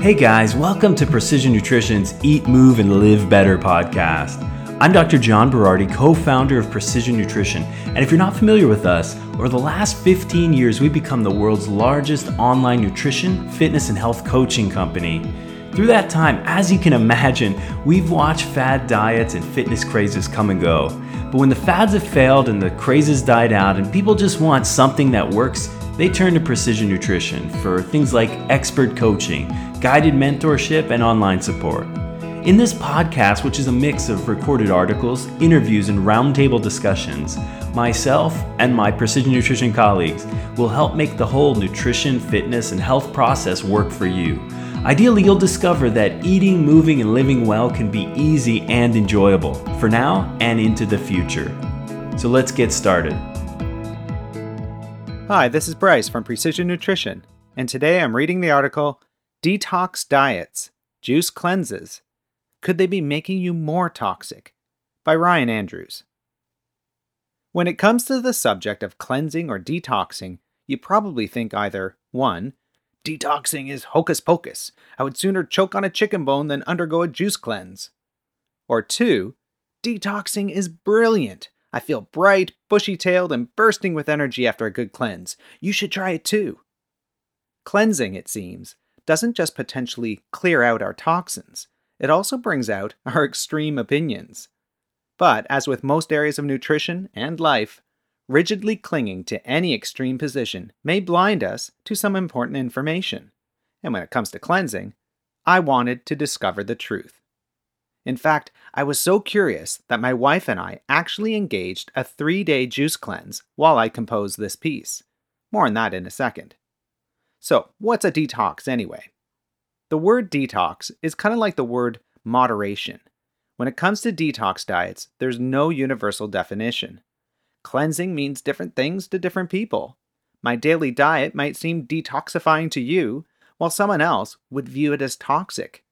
Hey guys, welcome to Precision Nutrition's Eat, Move, and Live Better podcast. I'm Dr. John Berardi, co-founder of Precision Nutrition. And if you're not familiar with us, over the last 15 years, we've become the world's largest online nutrition, fitness, and health coaching company. Through that time, as you can imagine, we've watched fad diets and fitness crazes come and go. But when the fads have failed and the crazes died out and people just want something that works, they turn to Precision Nutrition for things like expert coaching, guided mentorship, and online support. In this podcast, which is a mix of recorded articles, interviews, and roundtable discussions, myself and my Precision Nutrition colleagues will help make the whole nutrition, fitness, and health process work for you. Ideally, you'll discover that eating, moving, and living well can be easy and enjoyable for now and into the future. So let's get started. Hi, this is Bryce from Precision Nutrition, and today I'm reading the article, Detox Diets, Juice Cleanses. Could they be making you more toxic? By Ryan Andrews. When it comes to the subject of cleansing or detoxing, you probably think either 1. Detoxing is hocus pocus. I would sooner choke on a chicken bone than undergo a juice cleanse. Or 2. Detoxing is brilliant. I feel bright, bushy-tailed, and bursting with energy after a good cleanse. You should try it too. Cleansing, it seems, doesn't just potentially clear out our toxins. It also brings out our extreme opinions. But, as with most areas of nutrition and life, rigidly clinging to any extreme position may blind us to some important information. And when it comes to cleansing, I wanted to discover the truth. In fact, I was so curious that my wife and I actually engaged a 3-day juice cleanse while I composed this piece. More on that in a second. So, what's a detox anyway? The word detox is kind of like the word moderation. When it comes to detox diets, there's no universal definition. Cleansing means different things to different people. My daily diet might seem detoxifying to you, while someone else would view it as toxic.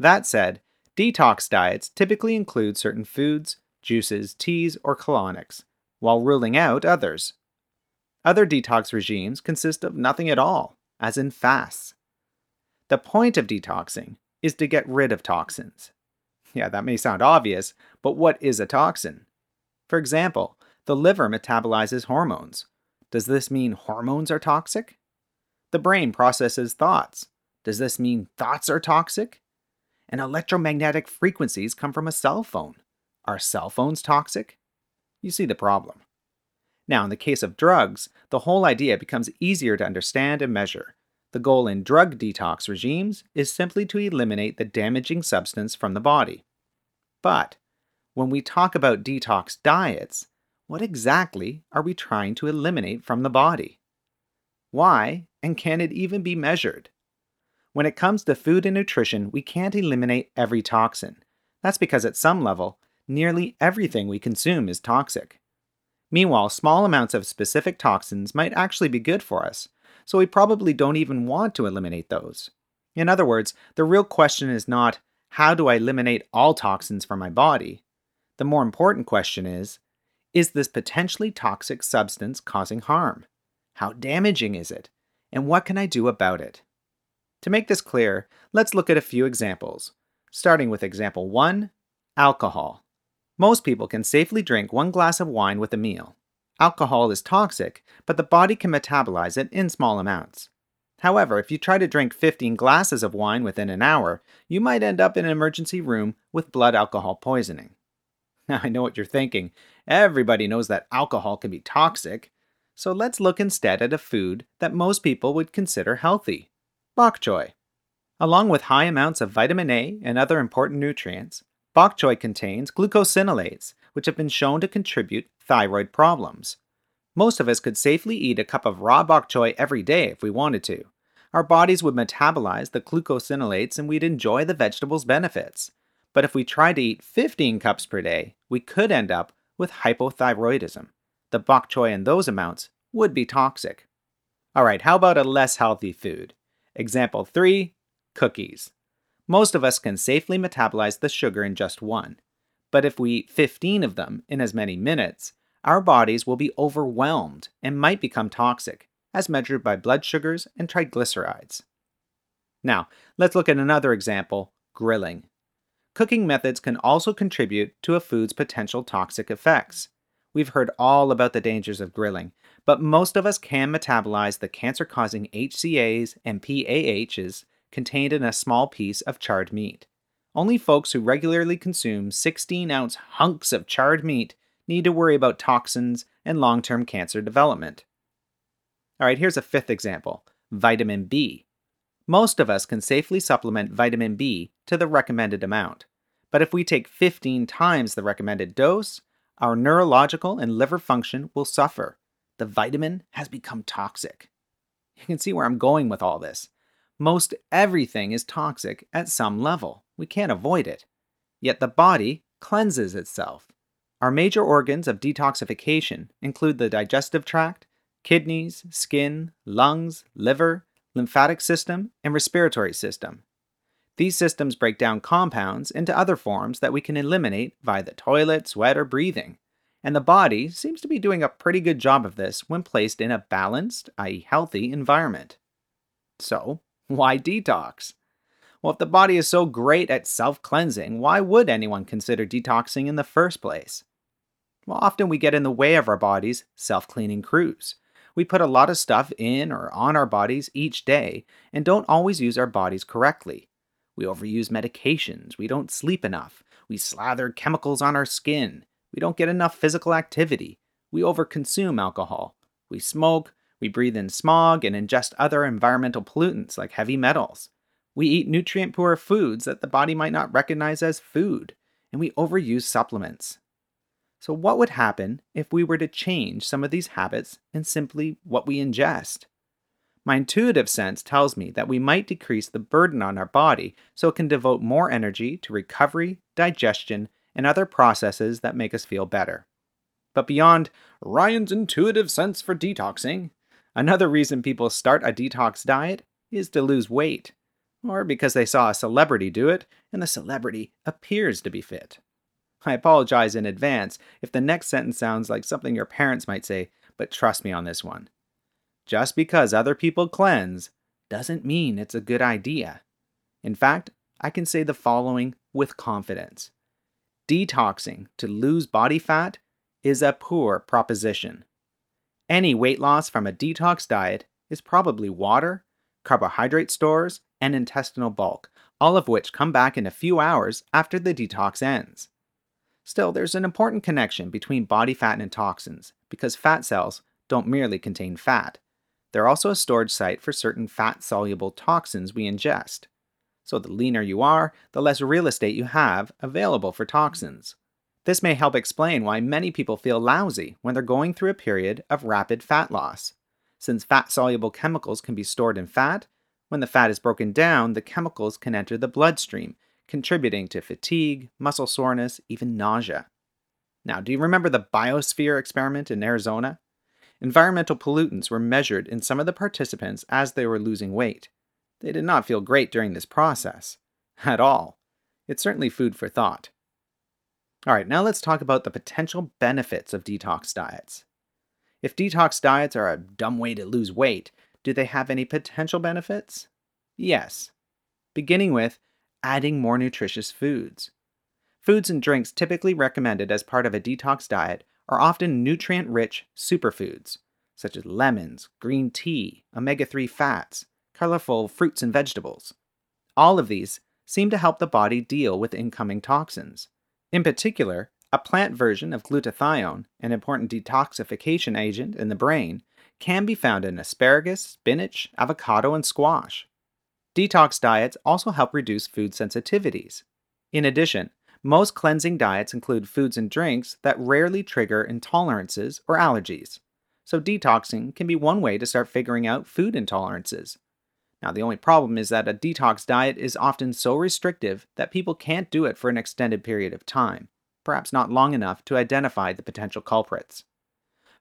That said, detox diets typically include certain foods, juices, teas, or colonics, while ruling out others. Other detox regimes consist of nothing at all, as in fasts. The point of detoxing is to get rid of toxins. Yeah, that may sound obvious, but what is a toxin? For example, the liver metabolizes hormones. Does this mean hormones are toxic? The brain processes thoughts. Does this mean thoughts are toxic? And electromagnetic frequencies come from a cell phone. Are cell phones toxic? You see the problem. Now, in the case of drugs, the whole idea becomes easier to understand and measure. The goal in drug detox regimes is simply to eliminate the damaging substance from the body. But when we talk about detox diets, what exactly are we trying to eliminate from the body? Why, and can it even be measured? When it comes to food and nutrition, we can't eliminate every toxin. That's because at some level, nearly everything we consume is toxic. Meanwhile, small amounts of specific toxins might actually be good for us, so we probably don't even want to eliminate those. In other words, the real question is not, how do I eliminate all toxins from my body? The more important question is this potentially toxic substance causing harm? How damaging is it? And what can I do about it? To make this clear, let's look at a few examples. Starting with example 1, alcohol. Most people can safely drink 1 glass of wine with a meal. Alcohol is toxic, but the body can metabolize it in small amounts. However, if you try to drink 15 glasses of wine within an hour, you might end up in an emergency room with blood alcohol poisoning. Now, I know what you're thinking. Everybody knows that alcohol can be toxic. So let's look instead at a food that most people would consider healthy. Bok choy. Along with high amounts of vitamin A and other important nutrients, bok choy contains glucosinolates, which have been shown to contribute thyroid problems. Most of us could safely eat a cup of raw bok choy every day if we wanted to. Our bodies would metabolize the glucosinolates and we'd enjoy the vegetable's benefits. But if we tried to eat 15 cups per day, we could end up with hypothyroidism. The bok choy in those amounts would be toxic. Alright, how about a less healthy food? Example 3, cookies. Most of us can safely metabolize the sugar in just 1, but if we eat 15 of them in as many minutes, our bodies will be overwhelmed and might become toxic, as measured by blood sugars and triglycerides. Now, let's look at another example, grilling. Cooking methods can also contribute to a food's potential toxic effects. We've heard all about the dangers of grilling, but most of us can metabolize the cancer-causing HCAs and PAHs contained in a small piece of charred meat. Only folks who regularly consume 16-ounce hunks of charred meat need to worry about toxins and long-term cancer development. All right, here's a fifth example, vitamin B. Most of us can safely supplement vitamin B to the recommended amount, but if we take 15 times the recommended dose, our neurological and liver function will suffer. The vitamin has become toxic. You can see where I'm going with all this. Most everything is toxic at some level. We can't avoid it. Yet the body cleanses itself. Our major organs of detoxification include the digestive tract, kidneys, skin, lungs, liver, lymphatic system, and respiratory system. These systems break down compounds into other forms that we can eliminate via the toilet, sweat, or breathing. And the body seems to be doing a pretty good job of this when placed in a balanced, i.e. healthy, environment. So, why detox? Well, if the body is so great at self-cleansing, why would anyone consider detoxing in the first place? Well, often we get in the way of our body's self-cleaning cruise. We put a lot of stuff in or on our bodies each day and don't always use our bodies correctly. We overuse medications, we don't sleep enough, we slather chemicals on our skin, we don't get enough physical activity, we overconsume alcohol, we smoke, we breathe in smog and ingest other environmental pollutants like heavy metals, we eat nutrient-poor foods that the body might not recognize as food, and we overuse supplements. So what would happen if we were to change some of these habits and simply what we ingest? My intuitive sense tells me that we might decrease the burden on our body so it can devote more energy to recovery, digestion, and other processes that make us feel better. But beyond Ryan's intuitive sense for detoxing, another reason people start a detox diet is to lose weight, or because they saw a celebrity do it and the celebrity appears to be fit. I apologize in advance if the next sentence sounds like something your parents might say, but trust me on this one. Just because other people cleanse doesn't mean it's a good idea. In fact, I can say the following with confidence. Detoxing to lose body fat is a poor proposition. Any weight loss from a detox diet is probably water, carbohydrate stores, and intestinal bulk, all of which come back in a few hours after the detox ends. Still, there's an important connection between body fat and toxins, because fat cells don't merely contain fat. They're also a storage site for certain fat-soluble toxins we ingest. So the leaner you are, the less real estate you have available for toxins. This may help explain why many people feel lousy when they're going through a period of rapid fat loss. Since fat-soluble chemicals can be stored in fat, when the fat is broken down, the chemicals can enter the bloodstream, contributing to fatigue, muscle soreness, even nausea. Now, do you remember the biosphere experiment in Arizona? Environmental pollutants were measured in some of the participants as they were losing weight. They did not feel great during this process. At all. It's certainly food for thought. Alright, now let's talk about the potential benefits of detox diets. If detox diets are a dumb way to lose weight, do they have any potential benefits? Yes. Beginning with adding more nutritious foods. Foods and drinks typically recommended as part of a detox diet are often nutrient-rich superfoods, such as lemons, green tea, omega-3 fats, colorful fruits and vegetables. All of these seem to help the body deal with incoming toxins. In particular, a plant version of glutathione, an important detoxification agent in the brain, can be found in asparagus, spinach, avocado, and squash. Detox diets also help reduce food sensitivities. In addition, most cleansing diets include foods and drinks that rarely trigger intolerances or allergies. So detoxing can be one way to start figuring out food intolerances. Now, the only problem is that a detox diet is often so restrictive that people can't do it for an extended period of time, perhaps not long enough to identify the potential culprits.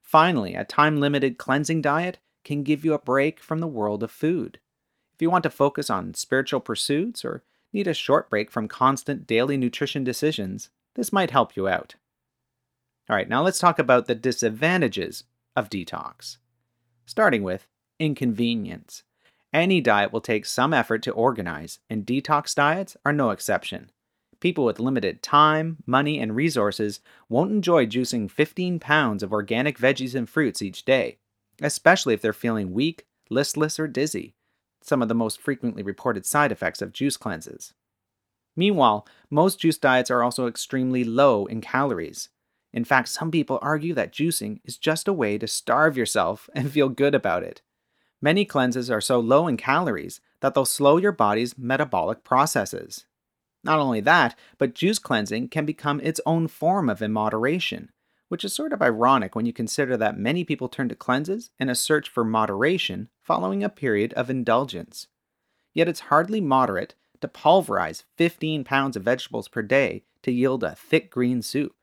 Finally, a time-limited cleansing diet can give you a break from the world of food. If you want to focus on spiritual pursuits or need a short break from constant daily nutrition decisions, this might help you out. All right, now let's talk about the disadvantages of detox. Starting with inconvenience. Any diet will take some effort to organize, and detox diets are no exception. People with limited time, money, and resources won't enjoy juicing 15 pounds of organic veggies and fruits each day, especially if they're feeling weak, listless, or dizzy, some of the most frequently reported side effects of juice cleanses. Meanwhile, most juice diets are also extremely low in calories. In fact, some people argue that juicing is just a way to starve yourself and feel good about it. Many cleanses are so low in calories that they'll slow your body's metabolic processes. Not only that, but juice cleansing can become its own form of immoderation, which is sort of ironic when you consider that many people turn to cleanses in a search for moderation following a period of indulgence. Yet it's hardly moderate to pulverize 15 pounds of vegetables per day to yield a thick green soup.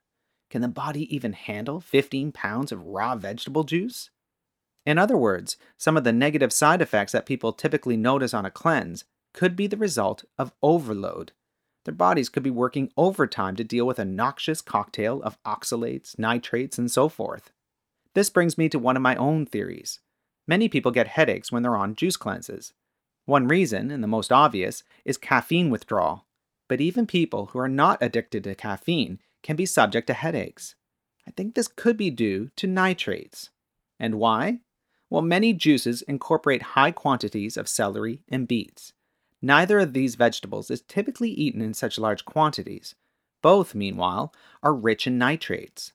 Can the body even handle 15 pounds of raw vegetable juice? In other words, some of the negative side effects that people typically notice on a cleanse could be the result of overload. Their bodies could be working overtime to deal with a noxious cocktail of oxalates, nitrates, and so forth. This brings me to one of my own theories. Many people get headaches when they're on juice cleanses. One reason, and the most obvious, is caffeine withdrawal. But even people who are not addicted to caffeine can be subject to headaches. I think this could be due to nitrates. And why? Well, many juices incorporate high quantities of celery and beets. Neither of these vegetables is typically eaten in such large quantities. Both, meanwhile, are rich in nitrates.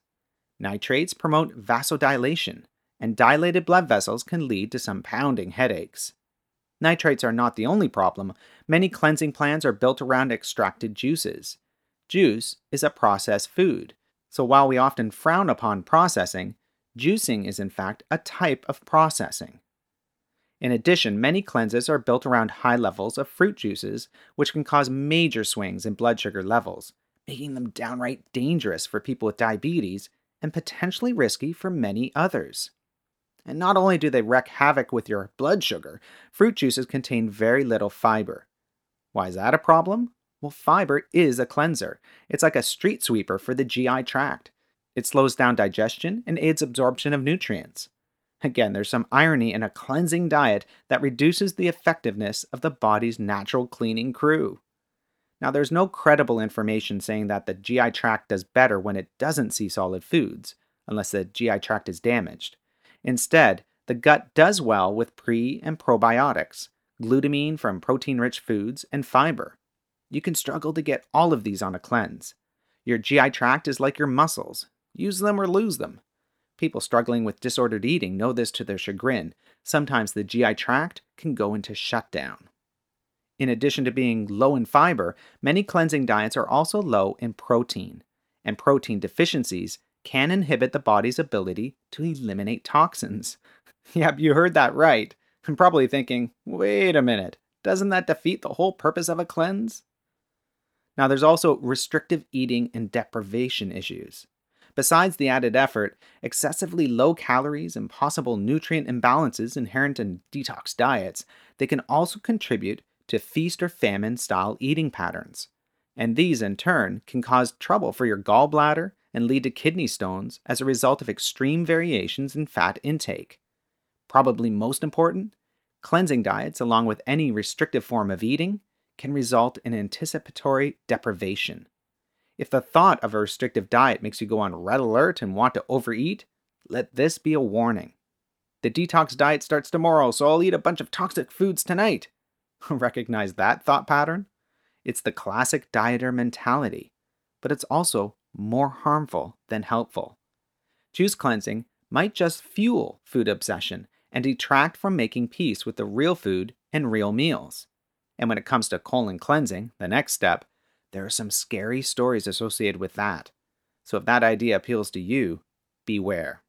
Nitrates promote vasodilation, and dilated blood vessels can lead to some pounding headaches. Nitrates are not the only problem. Many cleansing plans are built around extracted juices. Juice is a processed food, so while we often frown upon processing, juicing is in fact a type of processing. In addition, many cleanses are built around high levels of fruit juices, which can cause major swings in blood sugar levels, making them downright dangerous for people with diabetes and potentially risky for many others. And not only do they wreak havoc with your blood sugar, fruit juices contain very little fiber. Why is that a problem? Well, fiber is a cleanser. It's like a street sweeper for the GI tract. It slows down digestion and aids absorption of nutrients. Again, there's some irony in a cleansing diet that reduces the effectiveness of the body's natural cleaning crew. Now, there's no credible information saying that the GI tract does better when it doesn't see solid foods, unless the GI tract is damaged. Instead, the gut does well with pre- and probiotics, glutamine from protein-rich foods, and fiber. You can struggle to get all of these on a cleanse. Your GI tract is like your muscles. Use them or lose them. People struggling with disordered eating know this to their chagrin. Sometimes the GI tract can go into shutdown. In addition to being low in fiber, many cleansing diets are also low in protein, and protein deficiencies can inhibit the body's ability to eliminate toxins. Yep, you heard that right. I'm probably thinking, wait a minute, doesn't that defeat the whole purpose of a cleanse? Now, there's also restrictive eating and deprivation issues. Besides the added effort, excessively low calories and possible nutrient imbalances inherent in detox diets, they can also contribute to feast or famine style eating patterns. And these, in turn, can cause trouble for your gallbladder and lead to kidney stones as a result of extreme variations in fat intake. Probably most important, cleansing diets, along with any restrictive form of eating, can result in anticipatory deprivation. If the thought of a restrictive diet makes you go on red alert and want to overeat, let this be a warning. The detox diet starts tomorrow, so I'll eat a bunch of toxic foods tonight. Recognize that thought pattern? It's the classic dieter mentality, but it's also more harmful than helpful. Juice cleansing might just fuel food obsession and detract from making peace with the real food and real meals. And when it comes to colon cleansing, the next step, there are some scary stories associated with that. So if that idea appeals to you, beware.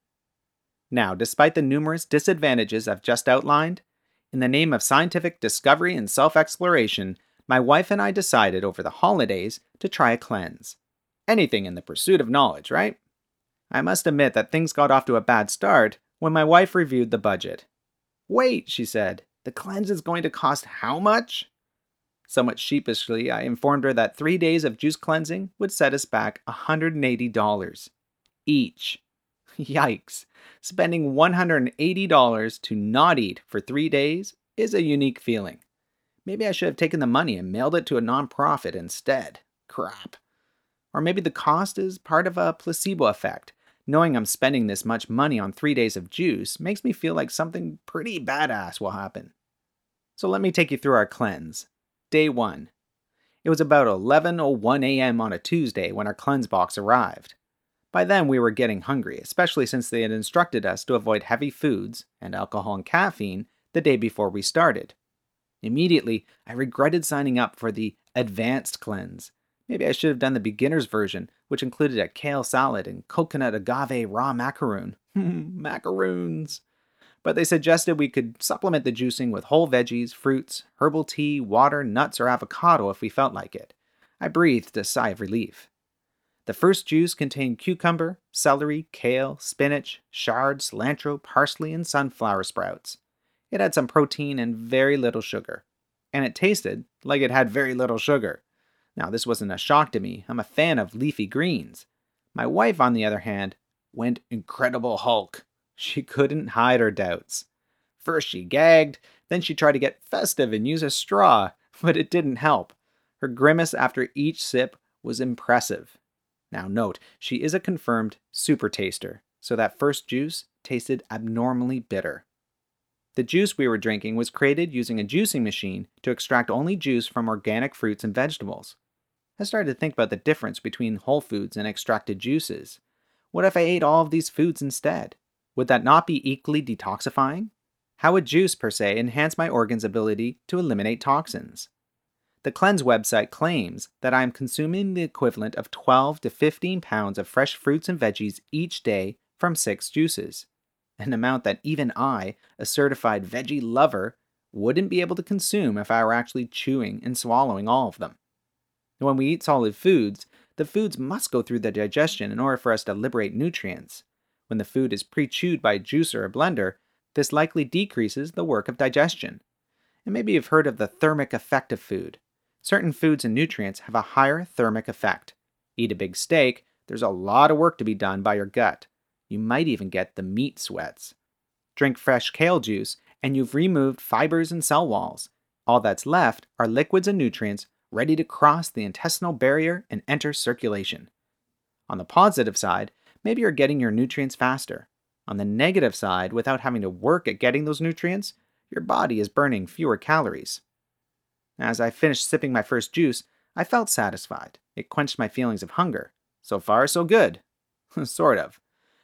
Now, despite the numerous disadvantages I've just outlined, in the name of scientific discovery and self-exploration, my wife and I decided over the holidays to try a cleanse. Anything in the pursuit of knowledge, right? I must admit that things got off to a bad start when my wife reviewed the budget. Wait, she said, the cleanse is going to cost how much? Somewhat sheepishly, I informed her that 3 days of juice cleansing would set us back $180 each. Yikes. Spending $180 to not eat for 3 days is a unique feeling. Maybe I should have taken the money and mailed it to a nonprofit instead. Crap. Or maybe the cost is part of a placebo effect. Knowing I'm spending this much money on 3 days of juice makes me feel like something pretty badass will happen. So let me take you through our cleanse. Day 1. It was about 11:01 a.m. on a Tuesday when our cleanse box arrived. By then we were getting hungry, especially since they had instructed us to avoid heavy foods and alcohol and caffeine the day before we started. Immediately, I regretted signing up for the advanced cleanse. Maybe I should have done the beginner's version, which included a kale salad and coconut agave raw macaroon. Macaroons! But they suggested we could supplement the juicing with whole veggies, fruits, herbal tea, water, nuts, or avocado if we felt like it. I breathed a sigh of relief. The first juice contained cucumber, celery, kale, spinach, chard, cilantro, parsley, and sunflower sprouts. It had some protein and very little sugar. And it tasted like it had very little sugar. Now, this wasn't a shock to me. I'm a fan of leafy greens. My wife, on the other hand, went Incredible Hulk. She couldn't hide her doubts. First she gagged, then she tried to get festive and use a straw, but it didn't help. Her grimace after each sip was impressive. Now note, she is a confirmed super taster, so that first juice tasted abnormally bitter. The juice we were drinking was created using a juicing machine to extract only juice from organic fruits and vegetables. I started to think about the difference between whole foods and extracted juices. What if I ate all of these foods instead? Would that not be equally detoxifying? How would juice, per se, enhance my organ's ability to eliminate toxins? The Cleanse website claims that I am consuming the equivalent of 12 to 15 pounds of fresh fruits and veggies each day from 6 juices, an amount that even I, a certified veggie lover, wouldn't be able to consume if I were actually chewing and swallowing all of them. When we eat solid foods, the foods must go through the digestion in order for us to liberate nutrients. When the food is pre-chewed by a juicer or blender, this likely decreases the work of digestion. And maybe you've heard of the thermic effect of food. Certain foods and nutrients have a higher thermic effect. Eat a big steak, there's a lot of work to be done by your gut. You might even get the meat sweats. Drink fresh kale juice, and you've removed fibers and cell walls. All that's left are liquids and nutrients ready to cross the intestinal barrier and enter circulation. On the positive side, maybe you're getting your nutrients faster. On the negative side, without having to work at getting those nutrients, your body is burning fewer calories. As I finished sipping my first juice, I felt satisfied. It quenched my feelings of hunger. So far, so good. Sort of.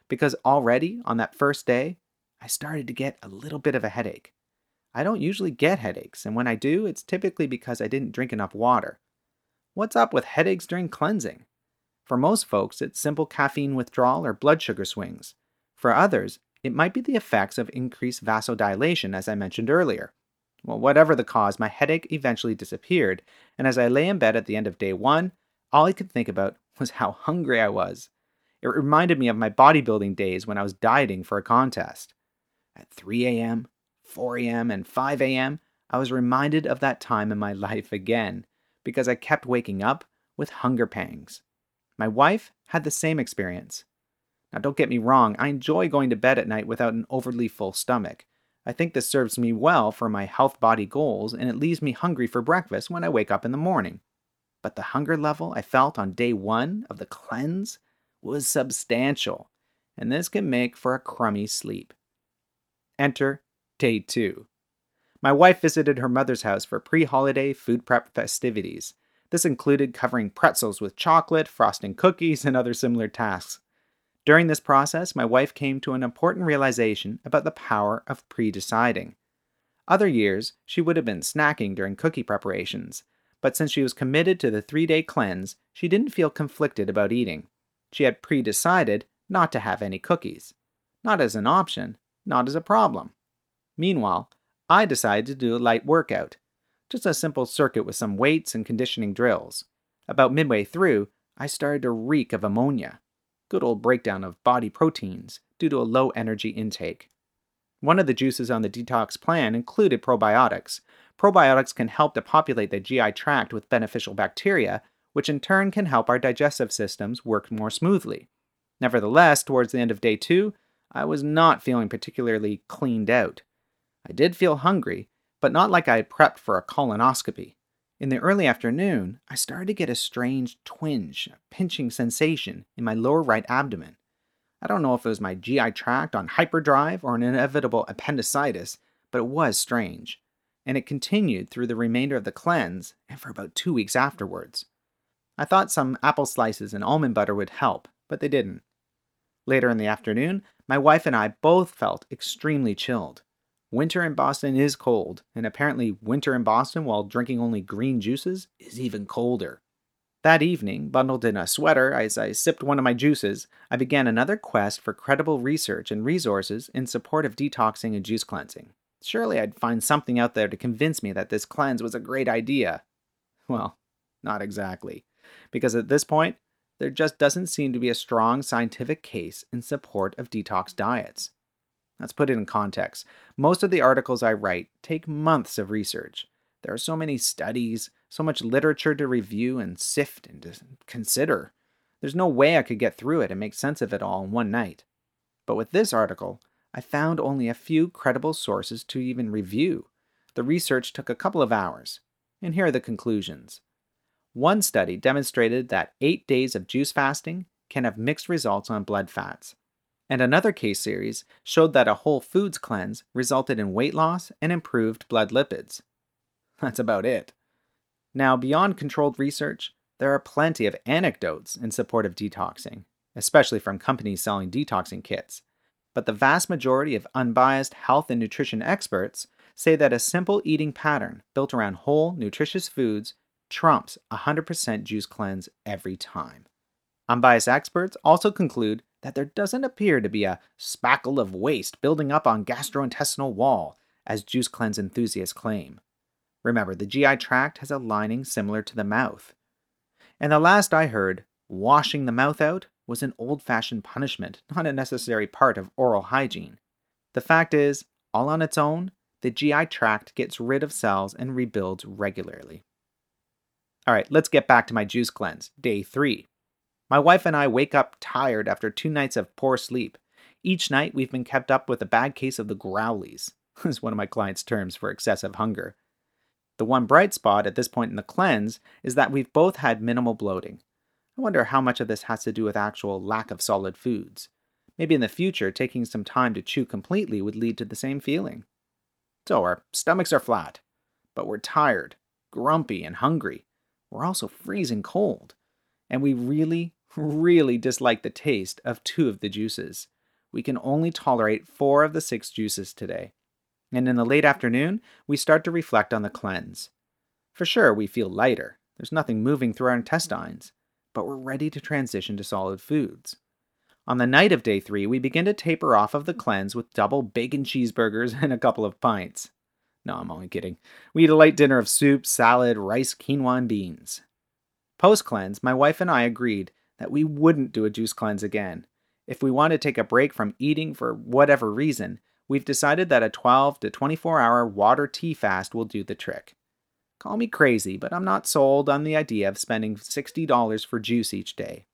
Because already, on that first day, I started to get a little bit of a headache. I don't usually get headaches, and when I do, it's typically because I didn't drink enough water. What's up with headaches during cleansing? For most folks, it's simple caffeine withdrawal or blood sugar swings. For others, it might be the effects of increased vasodilation, as I mentioned earlier. Well, whatever the cause, my headache eventually disappeared, and as I lay in bed at the end of day 1, all I could think about was how hungry I was. It reminded me of my bodybuilding days when I was dieting for a contest. At 3 a.m., 4 a.m., and 5 a.m., I was reminded of that time in my life again, because I kept waking up with hunger pangs. My wife had the same experience. Now, don't get me wrong, I enjoy going to bed at night without an overly full stomach. I think this serves me well for my health-body goals, and it leaves me hungry for breakfast when I wake up in the morning. But the hunger level I felt on day 1 of the cleanse was substantial, and this can make for a crummy sleep. Enter day 2. My wife visited her mother's house for pre-holiday food prep festivities. This included covering pretzels with chocolate, frosting cookies, and other similar tasks. During this process, my wife came to an important realization about the power of pre-deciding. Other years, she would have been snacking during cookie preparations, but since she was committed to the 3-day cleanse, she didn't feel conflicted about eating. She had pre-decided not to have any cookies. Not as an option, not as a problem. Meanwhile, I decided to do a light workout. Just a simple circuit with some weights and conditioning drills. About midway through, I started to reek of ammonia. Good old breakdown of body proteins due to a low energy intake. One of the juices on the detox plan included probiotics. Probiotics can help to populate the GI tract with beneficial bacteria, which in turn can help our digestive systems work more smoothly. Nevertheless, towards the end of day 2, I was not feeling particularly cleaned out. I did feel hungry, but not like I had prepped for a colonoscopy. In the early afternoon, I started to get a strange twinge, a pinching sensation in my lower right abdomen. I don't know if it was my GI tract on hyperdrive or an inevitable appendicitis, but it was strange, and it continued through the remainder of the cleanse and for about 2 weeks afterwards. I thought some apple slices and almond butter would help, but they didn't. Later in the afternoon, my wife and I both felt extremely chilled. Winter in Boston is cold, and apparently winter in Boston while drinking only green juices is even colder. That evening, bundled in a sweater as I sipped one of my juices, I began another quest for credible research and resources in support of detoxing and juice cleansing. Surely I'd find something out there to convince me that this cleanse was a great idea. Well, not exactly, because at this point, there just doesn't seem to be a strong scientific case in support of detox diets. Let's put it in context. Most of the articles I write take months of research. There are so many studies, so much literature to review and sift and to consider. There's no way I could get through it and make sense of it all in one night. But with this article, I found only a few credible sources to even review. The research took a couple of hours, and here are the conclusions. One study demonstrated that 8 days of juice fasting can have mixed results on blood fats. And another case series showed that a whole foods cleanse resulted in weight loss and improved blood lipids. That's about it. Now, beyond controlled research, there are plenty of anecdotes in support of detoxing, especially from companies selling detoxing kits. But the vast majority of unbiased health and nutrition experts say that a simple eating pattern built around whole, nutritious foods trumps 100% juice cleanse every time. Unbiased experts also conclude that there doesn't appear to be a spackle of waste building up on gastrointestinal wall, as juice cleanse enthusiasts claim. Remember, the GI tract has a lining similar to the mouth. And the last I heard, washing the mouth out was an old-fashioned punishment, not a necessary part of oral hygiene. The fact is, all on its own, the GI tract gets rid of cells and rebuilds regularly. All right, let's get back to my juice cleanse, day 3. My wife and I wake up tired after 2 nights of poor sleep. Each night, we've been kept up with a bad case of the growlies. It's one of my clients' terms for excessive hunger. The one bright spot at this point in the cleanse is that we've both had minimal bloating. I wonder how much of this has to do with actual lack of solid foods. Maybe in the future, taking some time to chew completely would lead to the same feeling. So our stomachs are flat, but we're tired, grumpy, and hungry. We're also freezing cold, and we really dislike the taste of 2 of the juices. We can only tolerate 4 of the 6 juices today. And in the late afternoon, we start to reflect on the cleanse. For sure, we feel lighter. There's nothing moving through our intestines, but we're ready to transition to solid foods. On the night of day 3, we begin to taper off of the cleanse with double bacon cheeseburgers and a couple of pints. No, I'm only kidding. We eat a light dinner of soup, salad, rice, quinoa, and beans. Post-cleanse, my wife and I agreed that we wouldn't do a juice cleanse again. If we want to take a break from eating for whatever reason, we've decided that a 12 to 24-hour water tea fast will do the trick. Call me crazy, but I'm not sold on the idea of spending $60 for juice each day.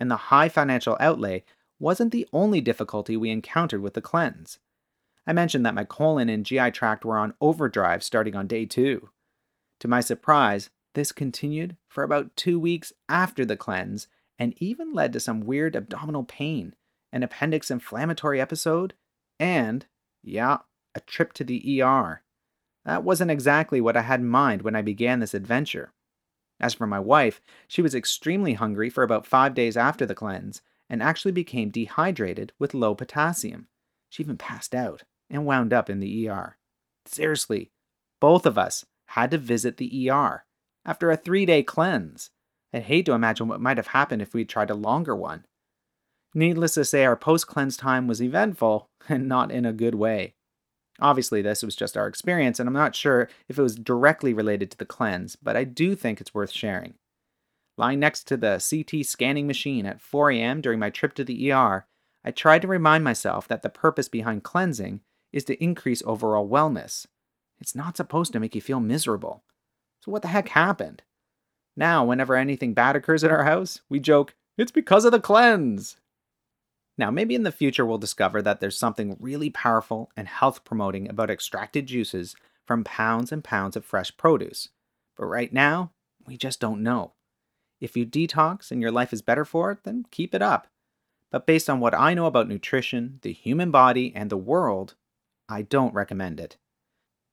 And the high financial outlay wasn't the only difficulty we encountered with the cleanse. I mentioned that my colon and GI tract were on overdrive starting on day 2. To my surprise, this continued for about 2 weeks after the cleanse and even led to some weird abdominal pain, an appendix inflammatory episode, and, a trip to the ER. That wasn't exactly what I had in mind when I began this adventure. As for my wife, she was extremely hungry for about 5 days after the cleanse and actually became dehydrated with low potassium. She even passed out and wound up in the ER. Seriously, both of us had to visit the ER after a 3-day cleanse. I'd hate to imagine what might have happened if we'd tried a longer one. Needless to say, our post-cleanse time was eventful, and not in a good way. Obviously, this was just our experience, and I'm not sure if it was directly related to the cleanse, but I do think it's worth sharing. Lying next to the CT scanning machine at 4 a.m. during my trip to the ER, I tried to remind myself that the purpose behind cleansing is to increase overall wellness. It's not supposed to make you feel miserable. So what the heck happened? Now, whenever anything bad occurs at our house, we joke, it's because of the cleanse. Now, maybe in the future we'll discover that there's something really powerful and health-promoting about extracted juices from pounds and pounds of fresh produce. But right now, we just don't know. If you detox and your life is better for it, then keep it up. But based on what I know about nutrition, the human body, and the world, I don't recommend it.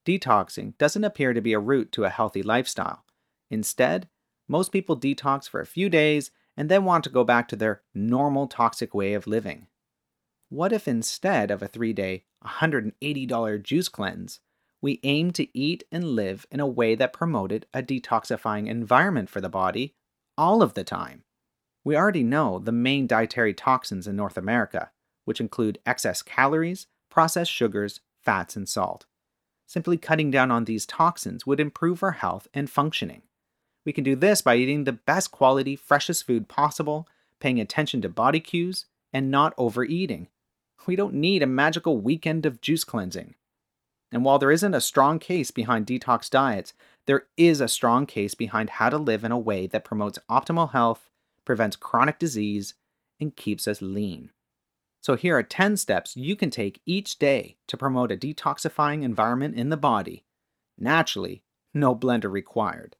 Detoxing doesn't appear to be a route to a healthy lifestyle. Instead, most people detox for a few days and then want to go back to their normal toxic way of living. What if instead of a 3-day, $180 juice cleanse, we aim to eat and live in a way that promoted a detoxifying environment for the body all of the time? We already know the main dietary toxins in North America, which include excess calories, processed sugars, fats, and salt. Simply cutting down on these toxins would improve our health and functioning. We can do this by eating the best quality, freshest food possible, paying attention to body cues, and not overeating. We don't need a magical weekend of juice cleansing. And while there isn't a strong case behind detox diets, there is a strong case behind how to live in a way that promotes optimal health, prevents chronic disease, and keeps us lean. So here are 10 steps you can take each day to promote a detoxifying environment in the body. Naturally, no blender required.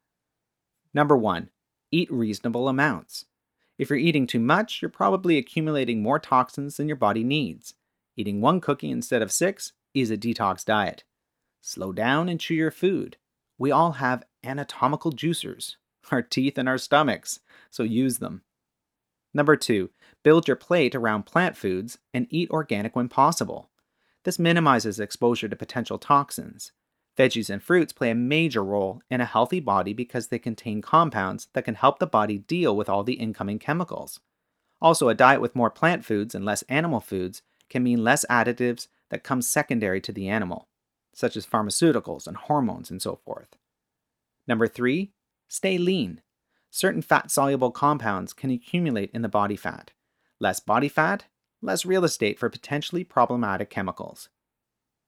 Number 1, eat reasonable amounts. If you're eating too much, you're probably accumulating more toxins than your body needs. Eating 1 cookie instead of 6 is a detox diet. Slow down and chew your food. We all have anatomical juicers, our teeth and our stomachs, so use them. Number 2, build your plate around plant foods and eat organic when possible. This minimizes exposure to potential toxins. Veggies and fruits play a major role in a healthy body because they contain compounds that can help the body deal with all the incoming chemicals. Also, a diet with more plant foods and less animal foods can mean less additives that come secondary to the animal, such as pharmaceuticals and hormones and so forth. Number 3, stay lean. Certain fat-soluble compounds can accumulate in the body fat. Less body fat, less real estate for potentially problematic chemicals.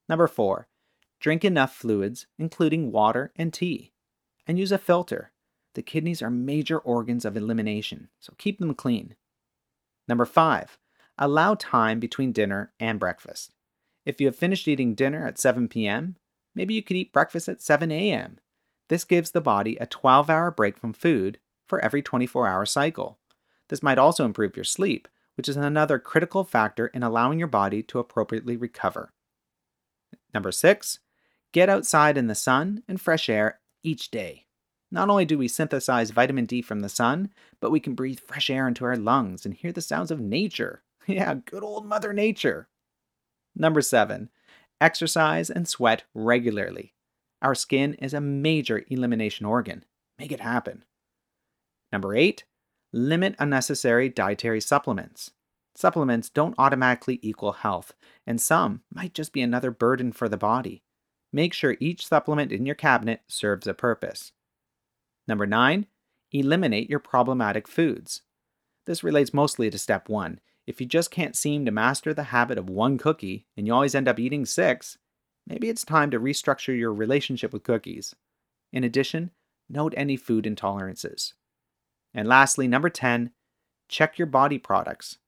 Number 4, drink enough fluids, including water and tea, and use a filter. The kidneys are major organs of elimination, so keep them clean. Number 5, allow time between dinner and breakfast. If you have finished eating dinner at 7 p.m., maybe you could eat breakfast at 7 a.m. This gives the body a 12-hour break from food for every 24-hour cycle. This might also improve your sleep, which is another critical factor in allowing your body to appropriately recover. Number 6, get outside in the sun and fresh air each day. Not only do we synthesize vitamin D from the sun, but we can breathe fresh air into our lungs and hear the sounds of nature. Yeah, good old Mother Nature. Number 7, exercise and sweat regularly. Our skin is a major elimination organ. Make it happen. Number 8, limit unnecessary dietary supplements. Supplements don't automatically equal health, and some might just be another burden for the body. Make sure each supplement in your cabinet serves a purpose. Number 9, eliminate your problematic foods. This relates mostly to step 1. If you just can't seem to master the habit of 1 cookie and you always end up eating 6, maybe it's time to restructure your relationship with cookies. In addition, note any food intolerances. And lastly, number 10, check your body products.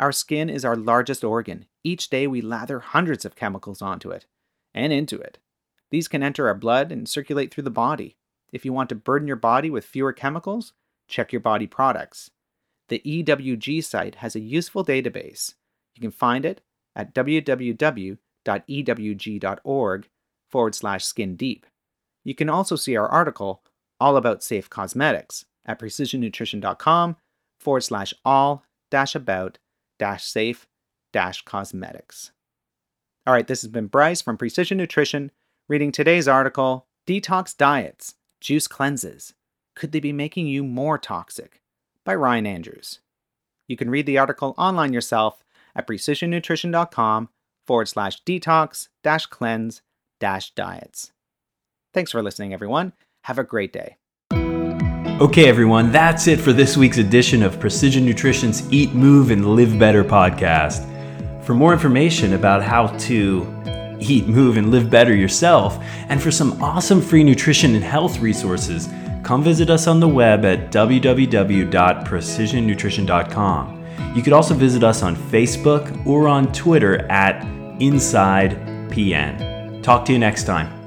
Our skin is our largest organ. Each day we lather hundreds of chemicals onto it and into it. These can enter our blood and circulate through the body. If you want to burden your body with fewer chemicals, check your body products. The EWG site has a useful database. You can find it at www.ewg.org/skin deep. You can also see our article, All About Safe Cosmetics, at precisionnutrition.com/all-about-safe-cosmetics. All right, this has been Bryce from Precision Nutrition, reading today's article, Detox Diets, Juice Cleanses. Could they be making you more toxic? By Ryan Andrews. You can read the article online yourself at precisionnutrition.com/detox-cleanse-diets. Thanks for listening, everyone. Have a great day. Okay, everyone, that's it for this week's edition of Precision Nutrition's Eat, Move, and Live Better podcast. For more information about how to eat, move, and live better yourself, and for some awesome free nutrition and health resources, come visit us on the web at www.precisionnutrition.com. You could also visit us on Facebook or on Twitter at InsidePN. Talk to you next time.